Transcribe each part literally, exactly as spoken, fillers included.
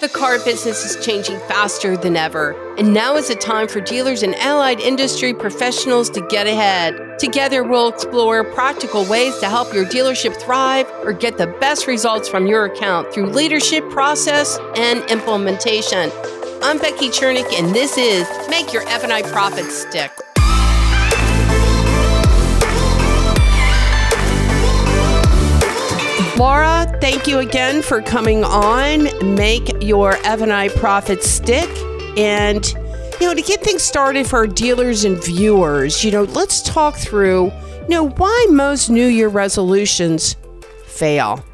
The car business is changing faster than ever, and now is a time for dealers and allied industry professionals to get ahead. Together, we'll explore practical ways to help your dealership thrive or get the best results from your account through leadership, process, and implementation. I'm Becky Chernek, and this is Make Your F and I Profits Stick. Laura, thank you again for coming on Make Your F and I Profits Stick. And, you know, to get things started for our dealers and viewers, you know, let's talk through, you know, why most New Year resolutions fail.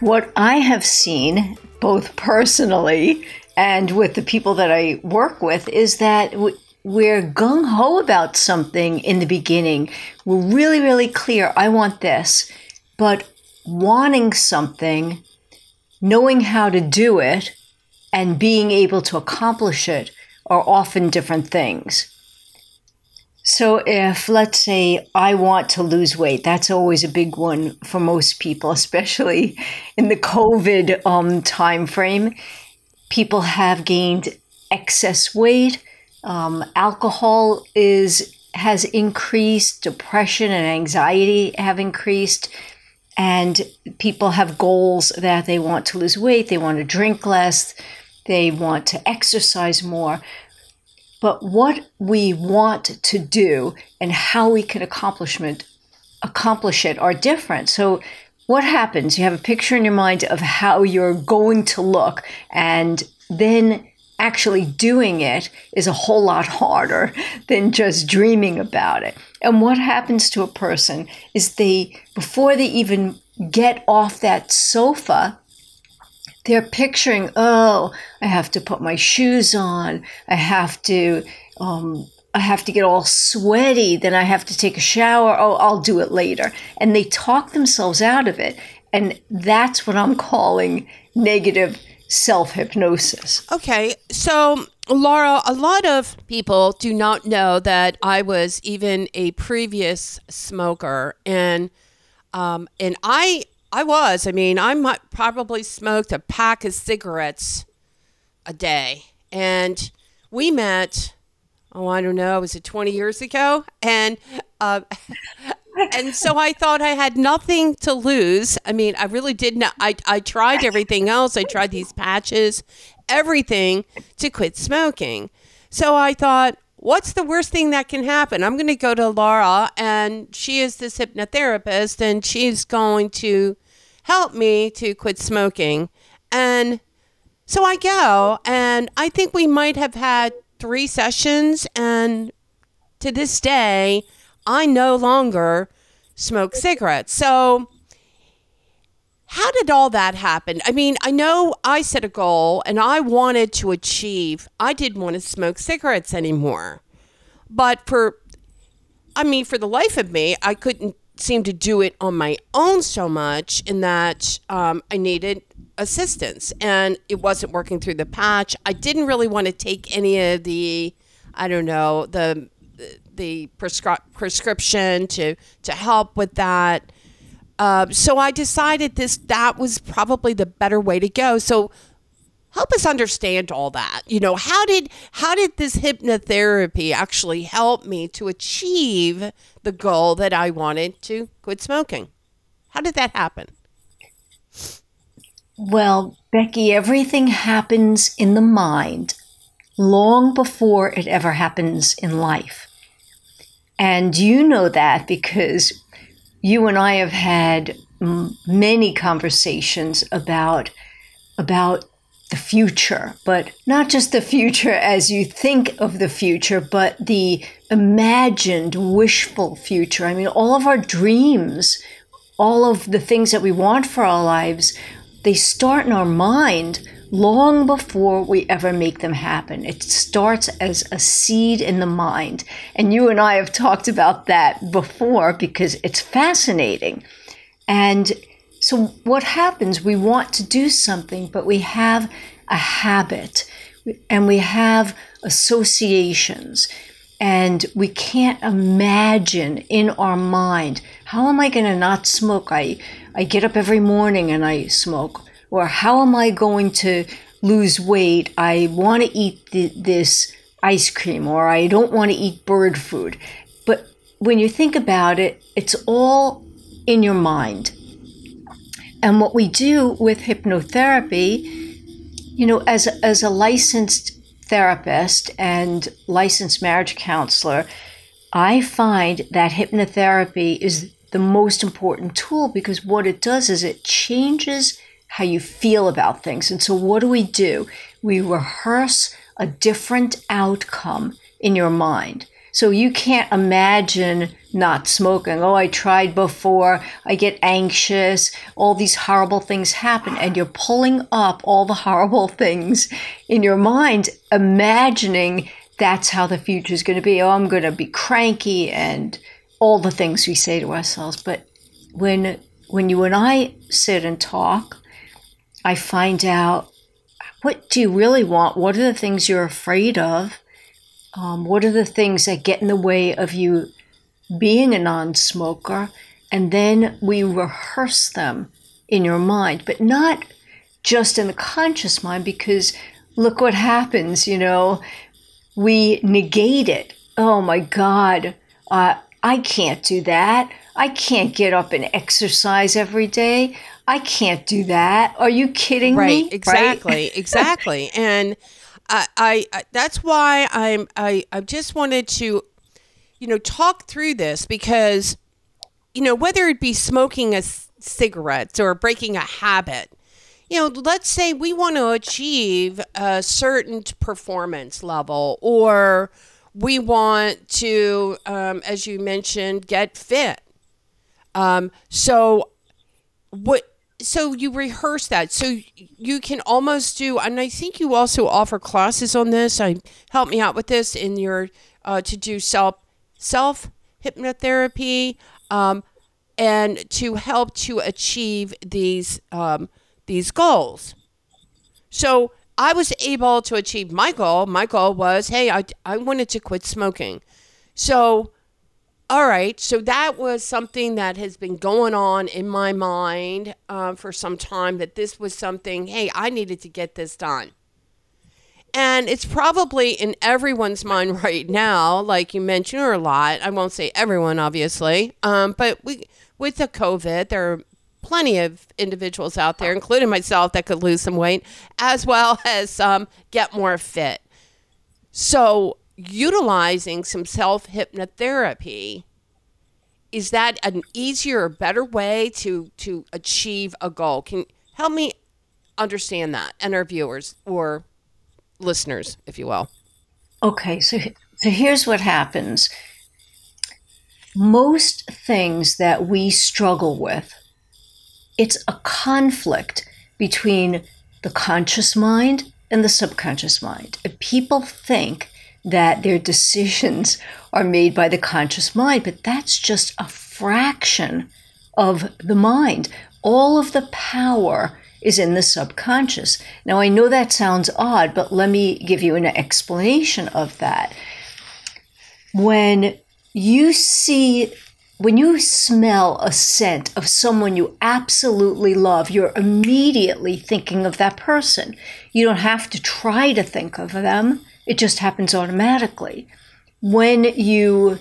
What I have seen, both personally and with the people that I work with, is that we're gung-ho about something in the beginning. We're really, really clear. I want this. But wanting something, knowing how to do it, and being able to accomplish it are often different things. So if, let's say, I want to lose weight, that's always a big one for most people, especially in the COVID um, time frame. People have gained excess weight. Um, alcohol is has increased. Depression and anxiety have increased. And people have goals that they want to lose weight, they want to drink less, they want to exercise more. But what we want to do and how we can accomplishment, accomplish it are different. So what happens? You have a picture in your mind of how you're going to look, and then actually doing it is a whole lot harder than just dreaming about it. And what happens to a person is they, before they even get off that sofa, they're picturing, oh, I have to put my shoes on. I have to, um, I have to get all sweaty. Then I have to take a shower. Oh, I'll do it later. And they talk themselves out of it. And that's what I'm calling negative self-hypnosis. Okay. So, Laura, a lot of people do not know that I was even a previous smoker. And um, and I I was. I mean, I might probably smoked a pack of cigarettes a day. And we met, oh, I don't know, was it twenty years ago? And uh, and so I thought I had nothing to lose. I mean, I really didn't. I, I tried everything else. I tried these patches, everything to quit smoking. So I thought, what's the worst thing that can happen? I'm going to go to Laura, and she is this hypnotherapist, and she's going to help me to quit smoking. And so I go, and I think we might have had three sessions, and to this day, I no longer smoke cigarettes. So how did all that happen? I mean, I know I set a goal and I wanted to achieve. I didn't want to smoke cigarettes anymore. But for, I mean, for the life of me, I couldn't seem to do it on my own so much in that um, I needed assistance. And it wasn't working through the patch. I didn't really want to take any of the, I don't know, the the prescri- prescription to, to help with that. Uh, so I decided this that was probably the better way to go. So help us understand all that. You know, how did how did this hypnotherapy actually help me to achieve the goal that I wanted to quit smoking? How did that happen? Well, Becky, everything happens in the mind long before it ever happens in life. And you know that because you and I have had m- many conversations about, about the future, but not just the future as you think of the future, but the imagined, wishful future. I mean, all of our dreams, all of the things that we want for our lives, they start in our mind long before we ever make them happen. It starts as a seed in the mind. And you and I have talked about that before because it's fascinating. And so what happens, we want to do something, but we have a habit and we have associations and we can't imagine in our mind, how am I going to not smoke? I, I get up every morning and I smoke. Or how am I going to lose weight, I want to eat the, this ice cream, or I don't want to eat bird food. But when you think about it, it's all in your mind. And what we do with hypnotherapy, you know, as, as a licensed therapist and licensed marriage counselor, I find that hypnotherapy is the most important tool, because what it does is it changes how you feel about things. And so what do we do? We rehearse a different outcome in your mind. So you can't imagine not smoking. Oh, I tried before. I get anxious. All these horrible things happen. And you're pulling up all the horrible things in your mind, imagining that's how the future is going to be. Oh, I'm going to be cranky, and all the things we say to ourselves. But when when you and I sit and talk, I find out, what do you really want? What are the things you're afraid of? Um, what are the things that get in the way of you being a non-smoker? And then we rehearse them in your mind, but not just in the conscious mind, because look what happens, you know, we negate it. Oh my God, uh, I can't do that. I can't get up and exercise every day. I can't do that. Are you kidding me? Right, exactly, right? Exactly. And I, I, I, that's why I'm, I, I just wanted to, you know, talk through this, because, you know, whether it be smoking a c- cigarettes or breaking a habit, you know, let's say we want to achieve a certain performance level, or we want to, um, as you mentioned, get fit. Um, so what, So you rehearse that. So you can almost do, and I think you also offer classes on this. I help me out with this in your uh, to do self self hypnotherapy, um, and to help to achieve these um, these goals. So I was able to achieve my goal. My goal was, hey, I I wanted to quit smoking. So. All right, so that was something that has been going on in my mind uh, for some time, that this was something, hey, I needed to get this done. And it's probably in everyone's mind right now, like you mentioned, or a lot. I won't say everyone, obviously, um, but we with the COVID, there are plenty of individuals out there, including myself, that could lose some weight, as well as um, get more fit. So utilizing some self-hypnotherapy, is that an easier, better way to to achieve a goal? Can help me understand that, and our viewers or listeners, if you will. Okay, so so here's what happens. Most things that we struggle with, it's a conflict between the conscious mind and the subconscious mind. If people think that their decisions are made by the conscious mind, but that's just a fraction of the mind. All of the power is in the subconscious. Now, I know that sounds odd, but let me give you an explanation of that. When you see, when you smell a scent of someone you absolutely love, you're immediately thinking of that person. You don't have to try to think of them. It just happens automatically. When you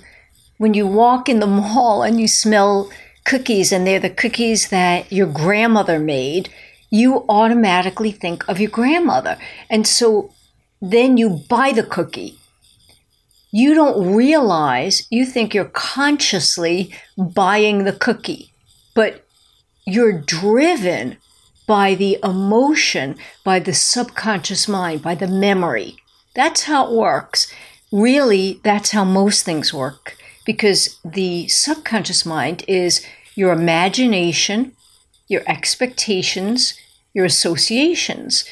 when you walk in the mall and you smell cookies, and they're the cookies that your grandmother made, you automatically think of your grandmother. And so then you buy the cookie. You don't realize, you think you're consciously buying the cookie, but you're driven by the emotion, by the subconscious mind, by the memory. That's how it works. Really, that's how most things work, because the subconscious mind is your imagination, your expectations, your associations.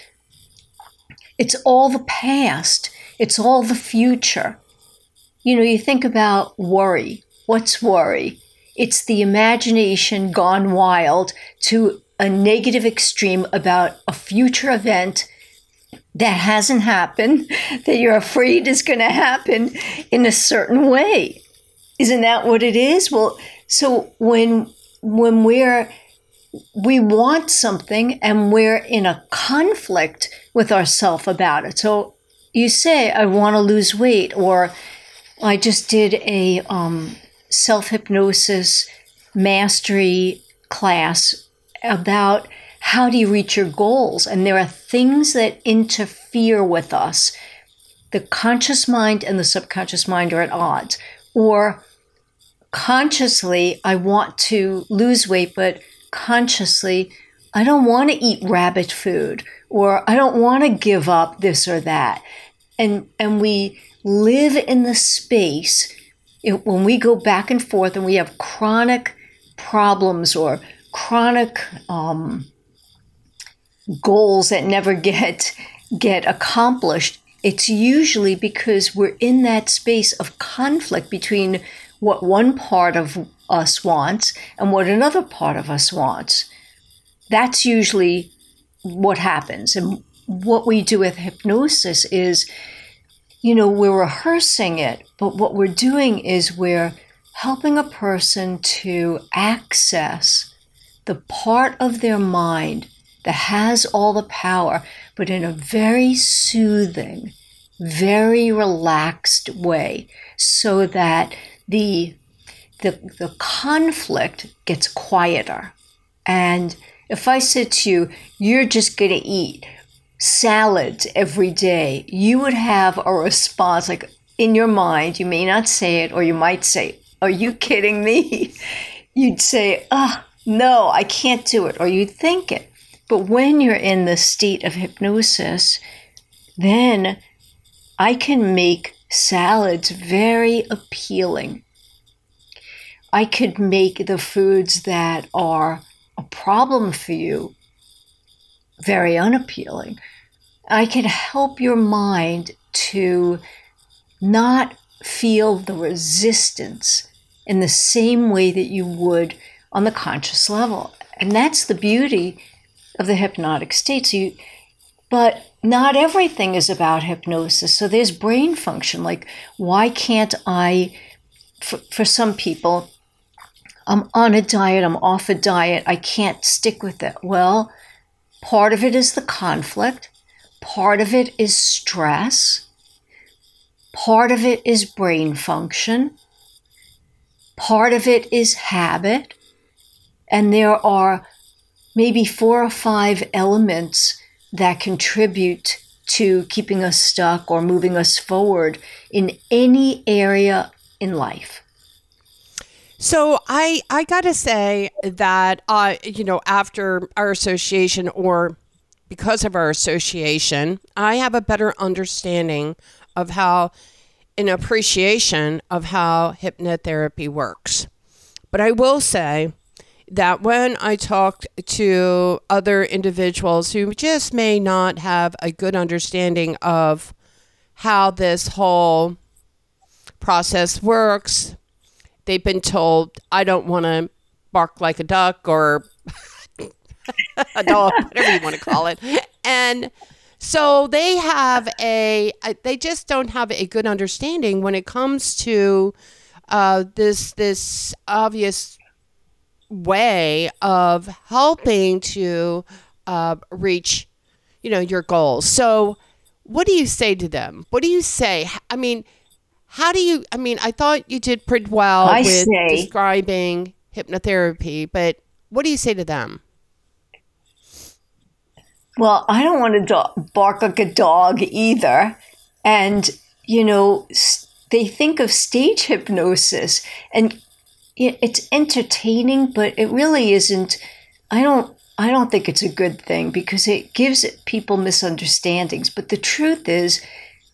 It's all the past. It's all the future. You know, you think about worry. What's worry? It's the imagination gone wild to a negative extreme about a future event that hasn't happened, that you're afraid is going to happen in a certain way. Isn't that what it is? Well, so when when we're we want something and we're in a conflict with ourselves about it. So you say, I want to lose weight, or I just did a um, self-hypnosis mastery class about how do you reach your goals. And there are things that interfere with us. The conscious mind and the subconscious mind are at odds. Or consciously, I want to lose weight, but consciously, I don't want to eat rabbit food, or I don't want to give up this or that. And and we live in the space it, when we go back and forth and we have chronic problems or chronic um, goals that never get get accomplished. It's usually because we're in that space of conflict between what one part of us wants and what another part of us wants. That's usually what happens. And what we do with hypnosis is, you know, we're rehearsing it, but what we're doing is we're helping a person to access the part of their mind that has all the power, but in a very soothing, very relaxed way, so that the the the conflict gets quieter. And if I said to you, you're just going to eat salads every day, you would have a response like in your mind. You may not say it, or you might say, are you kidding me? You'd say, oh, no, I can't do it, or you'd think it. But when you're in the state of hypnosis, then I can make salads very appealing. I could make the foods that are a problem for you very unappealing. I could help your mind to not feel the resistance in the same way that you would on the conscious level. And that's the beauty of the hypnotic state. So you, but not everything is about hypnosis. So there's brain function. Like, why can't I, for, for some people, I'm on a diet, I'm off a diet, I can't stick with it. Well, part of it is the conflict. Part of it is stress. Part of it is brain function. Part of it is habit. And there are maybe four or five elements that contribute to keeping us stuck or moving us forward in any area in life. So I I gotta say that uh you know after our association, or because of our association, I have a better understanding of how, an appreciation of how hypnotherapy works. But I will say that when I talk to other individuals who just may not have a good understanding of how this whole process works, they've been told, I don't want to bark like a duck, or a dog, whatever you want to call it. And so they have a, they just don't have a good understanding when it comes to uh, this, this obvious way of helping to uh, reach, you know, your goals. So what do you say to them? What do you say? I mean, how do you, I mean, I thought you did pretty well I with say, describing hypnotherapy, but what do you say to them? Well, I don't want to do- bark like a dog either. And, you know, st- they think of stage hypnosis, and it's entertaining, but it really isn't. I don't I don't think it's a good thing, because it gives people misunderstandings. But the truth is,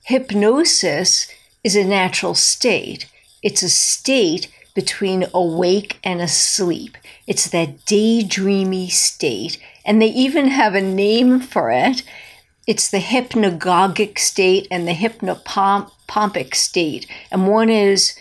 hypnosis is a natural state. It's a state between awake and asleep. It's that daydreamy state. And they even have a name for it. It's the hypnagogic state and the hypnopompic state. And one is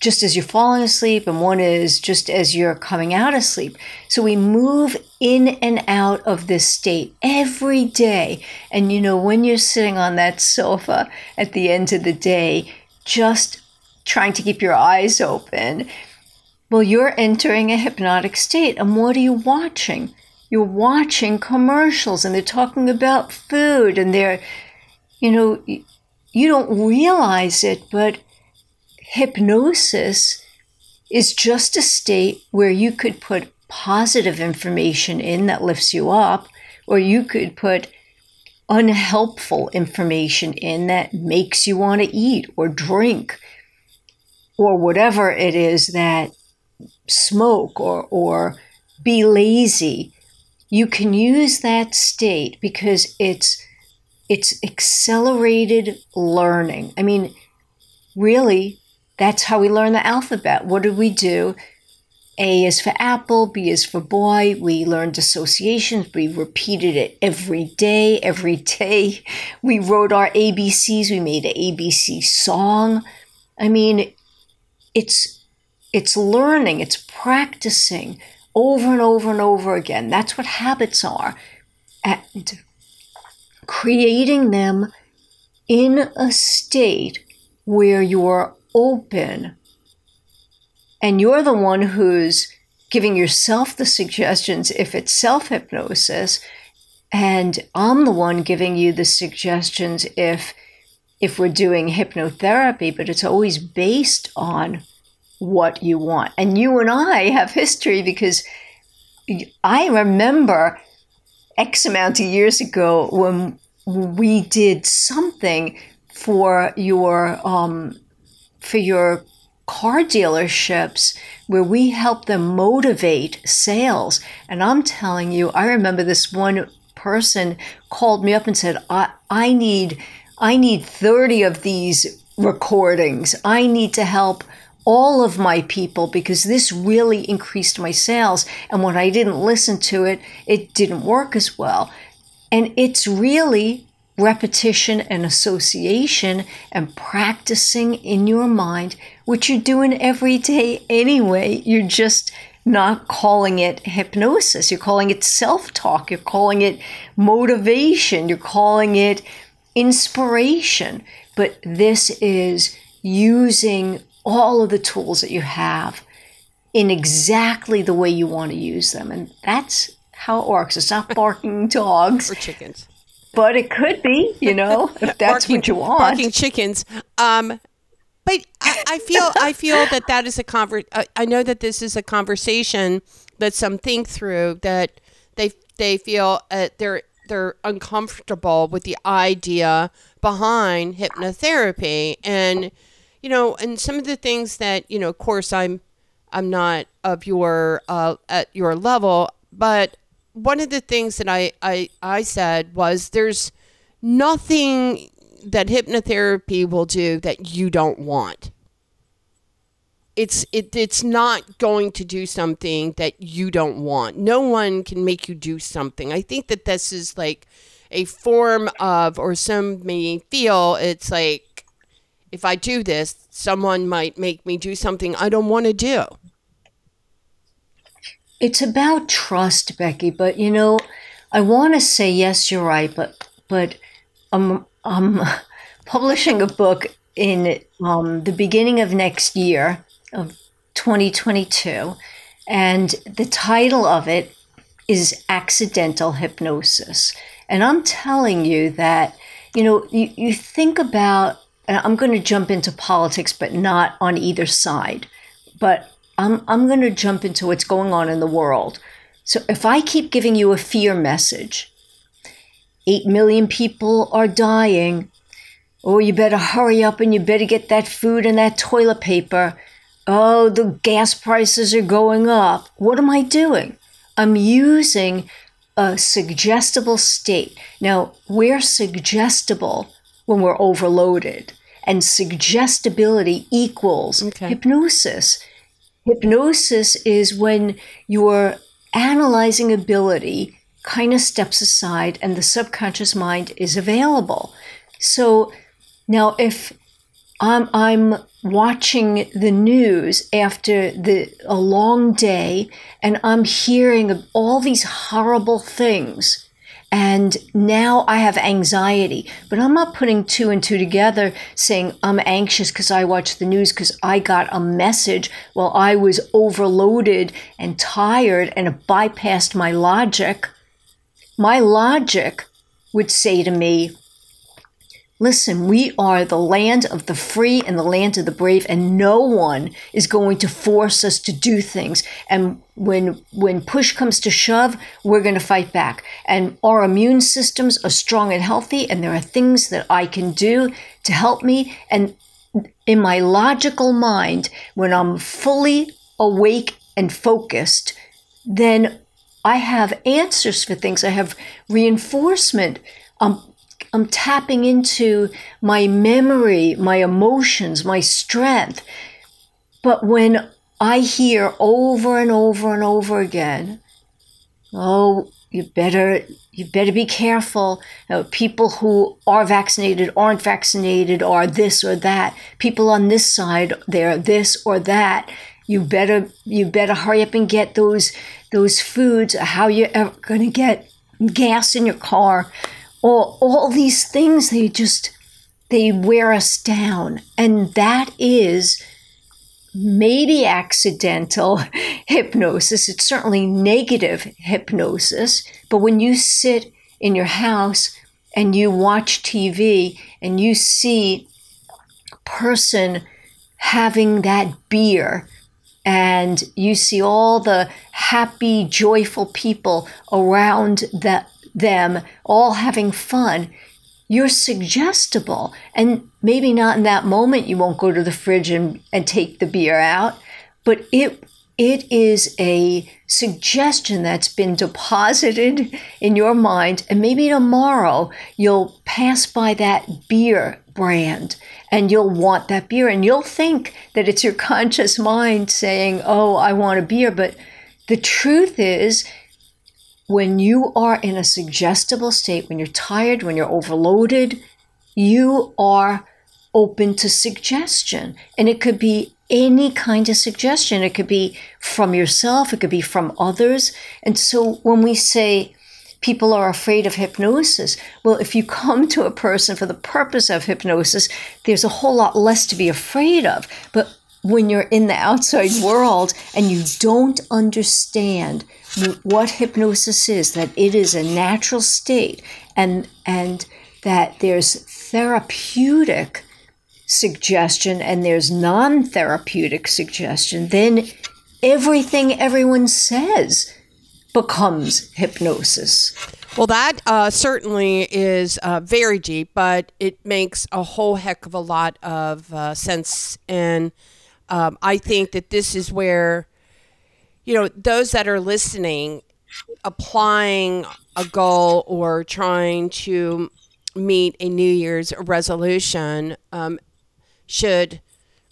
just as you're falling asleep, and one is just as you're coming out of sleep. So we move in and out of this state every day. And, you know, when you're sitting on that sofa at the end of the day, just trying to keep your eyes open, Well, you're entering a hypnotic state. And what are you watching? You're watching commercials, and they're talking about food, and they're, you know, you don't realize it, but hypnosis is just a state where you could put positive information in that lifts you up, or you could put unhelpful information in that makes you want to eat or drink or whatever it is, that smoke or or be lazy. You can use that state because it's it's accelerated learning. I mean, really, that's how we learn the alphabet. What did we do? A is for apple, B is for boy. We learned associations. We repeated it every day, every day. We wrote our A B Cs. We made an A B C song. I mean, it's it's learning. It's practicing over and over and over again. That's what habits are. And creating them in a state where you're open. And you're the one who's giving yourself the suggestions if it's self-hypnosis, and I'm the one giving you the suggestions if if we're doing hypnotherapy, but it's always based on what you want. And you and I have history because I remember X amount of years ago when we did something for your um, for your car dealerships where we help them motivate sales. And I'm telling you, I remember this one person called me up and said, I, I need I need thirty of these recordings. I need to help all of my people because this really increased my sales. And when I didn't listen to it, it didn't work as well. And it's really repetition and association and practicing in your mind, which you're doing every day anyway. You're just not calling it hypnosis. You're calling it self-talk. You're calling it motivation. You're calling it inspiration. But this is using all of the tools that you have in exactly the way you want to use them. And that's how it works. It's not barking dogs. Or chickens. But it could be, you know, if that's barking, what you want. Barking chickens. Um, but I, I feel I feel that that is a conver- I, I know that this is a conversation that some think through, that they they feel uh, they're they're uncomfortable with the idea behind hypnotherapy, and you know, and some of the things that, you know, of course I'm I'm not of your uh, at your level, but one of the things that I, I, I said was there's nothing that hypnotherapy will do that you don't want. It's it it's not going to do something that you don't want. No one can make you do something. I think that this is like a form of, or some may feel it's like, if I do this, someone might make me do something I don't want to do. It's about trust, Becky, but, you know, I want to say, yes, you're right, but but I'm, I'm publishing a book in um, the beginning of next year, of twenty twenty-two, and the title of it is Accidental Hypnosis. And I'm telling you that, you know, you, you think about, and I'm going to jump into politics, but not on either side, but I'm, I'm going to jump into what's going on in the world. So if I keep giving you a fear message, eight million people are dying. Oh, you better hurry up and you better get that food and that toilet paper. Oh, the gas prices are going up. What am I doing? I'm using a suggestible state. Now, we're suggestible when we're overloaded, and suggestibility equals okay. hypnosis. Hypnosis is when your analyzing ability kind of steps aside and the subconscious mind is available. So now if I'm, I'm watching the news after the a long day and I'm hearing all these horrible things And now I have anxiety, but I'm not putting two and two together saying I'm anxious because I watched the news because I got a message while I was overloaded and tired and it bypassed my logic. My logic would say to me, listen, we are the land of the free and the land of the brave, and no one is going to force us to do things. And when when push comes to shove, we're going to fight back. And our immune systems are strong and healthy, and there are things that I can do to help me. And in my logical mind, when I'm fully awake and focused, then I have answers for things. I have reinforcement. Um, I'm tapping into my memory, my emotions, my strength. But when I hear over and over and over again, oh, you better, you better be careful. You know, people who are vaccinated, aren't vaccinated, are this or that. People on this side, they're this or that. You better, you better hurry up and get those, those foods. How you're ever going to get gas in your car? Or all these things, they just, they wear us down. And that is maybe accidental hypnosis. It's certainly negative hypnosis. But when you sit in your house and you watch T V and you see a person having that beer, and you see all the happy, joyful people around that, them all having fun, you're suggestible. And maybe not in that moment you won't go to the fridge and, and take the beer out, but it it is a suggestion that's been deposited in your mind. And maybe tomorrow you'll pass by that beer brand and you'll want that beer, and you'll think that it's your conscious mind saying, oh, I want a beer. But the truth is, when you are in a suggestible state, when you're tired, when you're overloaded, you are open to suggestion. And it could be any kind of suggestion. It could be from yourself. It could be from others. And so when we say people are afraid of hypnosis, well, if you come to a person for the purpose of hypnosis, there's a whole lot less to be afraid of. But when you're in the outside world and you don't understand what hypnosis is, that it is a natural state, and and that there's therapeutic suggestion and there's non-therapeutic suggestion, then everything everyone says becomes hypnosis. Well, that uh, certainly is uh, very deep, but it makes a whole heck of a lot of uh, sense. And Um, I think that this is where, you know, those that are listening, applying a goal or trying to meet a New Year's resolution, um, should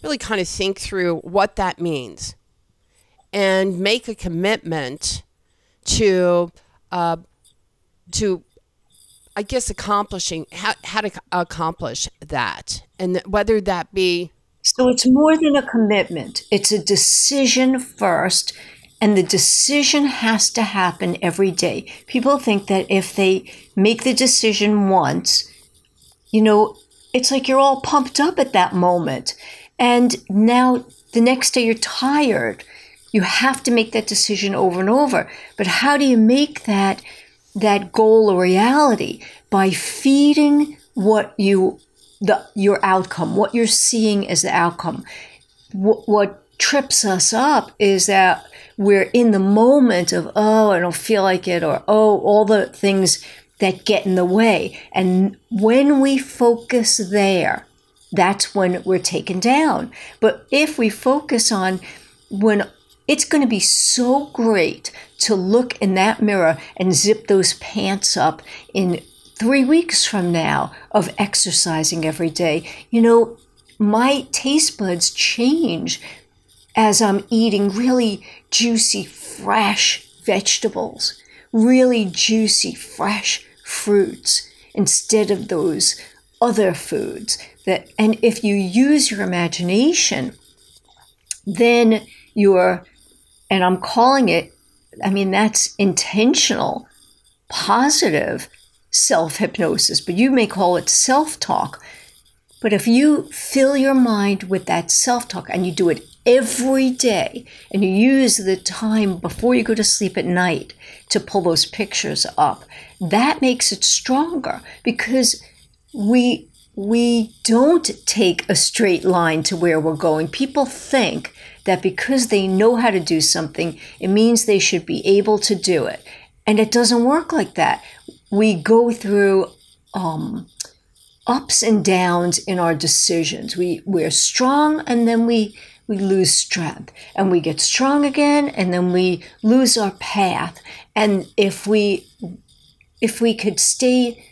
really kind of think through what that means and make a commitment to, uh, to I guess, accomplishing, how, how to accomplish that. And th- whether that be... So it's more than a commitment. It's a decision first, and the decision has to happen every day. People think that if they make the decision once, you know, it's like you're all pumped up at that moment. And now the next day you're tired. You have to make that decision over and over. But how do you make that, that goal a reality? By feeding what you The, your outcome, what you're seeing as the outcome. What, what trips us up is that we're in the moment of, oh, I don't feel like it, or, oh, all the things that get in the way. And when we focus there, that's when we're taken down. But if we focus on when it's going to be so great to look in that mirror and zip those pants up in three weeks from now of exercising every day. You know, my taste buds change as I'm eating really juicy, fresh vegetables, really juicy, fresh fruits instead of those other foods. That, and if you use your imagination, then you're, and I'm calling it, I mean, that's intentional positive self-hypnosis, but you may call it self-talk. But if you fill your mind with that self-talk and you do it every day, and you use the time before you go to sleep at night to pull those pictures up, that makes it stronger, because we we don't take a straight line to where we're going. People think that because they know how to do something, it means they should be able to do it. And it doesn't work like that. We go through um, ups and downs in our decisions. We, we're strong, and then we, we lose strength. And we get strong again, and then we lose our path. And if we if we could stay,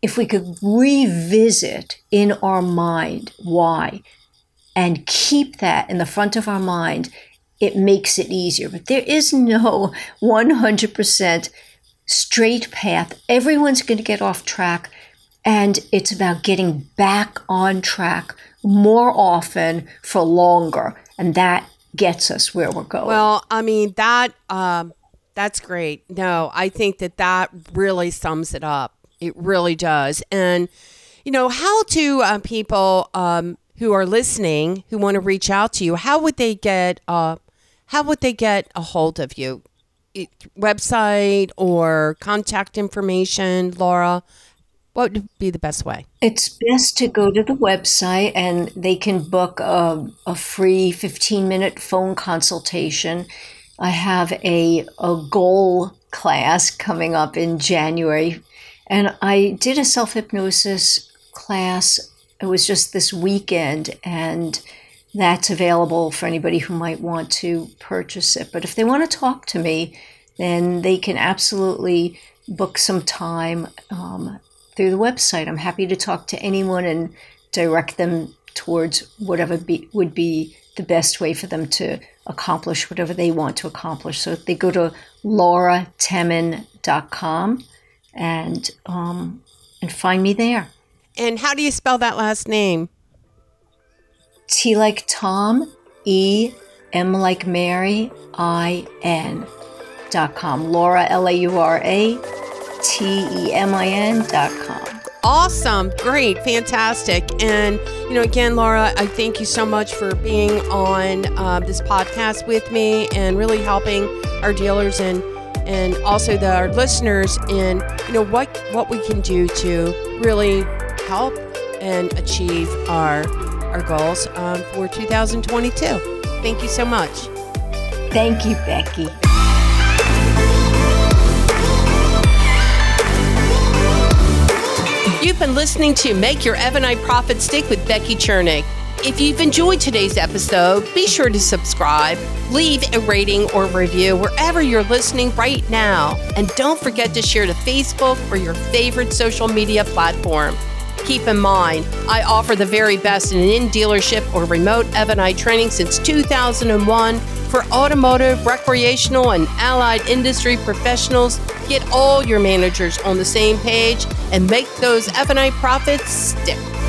if we could revisit in our mind why, and keep that in the front of our mind, it makes it easier. But there is no one hundred percent straight path. Everyone's going to get off track, and it's about getting back on track more often for longer, and that gets us where we're going. Well, I mean, that um, that's great. No, I think that that really sums it up. It really does. And, you know, how do uh, people um, who are listening, who want to reach out to you, how would they get uh, how would they get a hold of you? Website or contact information, Laura? What would be the best way? It's best to go to the website, and they can book a, a free fifteen-minute phone consultation. I have a, a goal class coming up in January, and I did a self-hypnosis class. It was just this weekend, and that's available for anybody who might want to purchase it. But if they want to talk to me, then they can absolutely book some time um, through the website. I'm happy to talk to anyone and direct them towards whatever be, would be the best way for them to accomplish whatever they want to accomplish. So if they go to laura temin dot com and um, and find me there. And how do you spell that last name? T like Tom, E, M like Mary, I, N, dot com. Laura, L A U R A, T E M I N dot com. Awesome. Great. Fantastic. And, you know, again, Laura, I thank you so much for being on uh, this podcast with me and really helping our dealers and and also the, our listeners in, you know, what, what we can do to really help and achieve our our goals um, for two thousand twenty-two. Thank you so much. Thank you, Becky. You've been listening to Make Your F and I Profits Stick with Becky Chernek. If you've enjoyed today's episode, be sure to subscribe, leave a rating or review wherever you're listening right now, and don't forget to share to Facebook or your favorite social media platform. Keep in mind, I offer the very best in in-dealership or remote F and I training since two thousand one for automotive, recreational, and allied industry professionals. Get all your managers on the same page and make those F and I profits stick.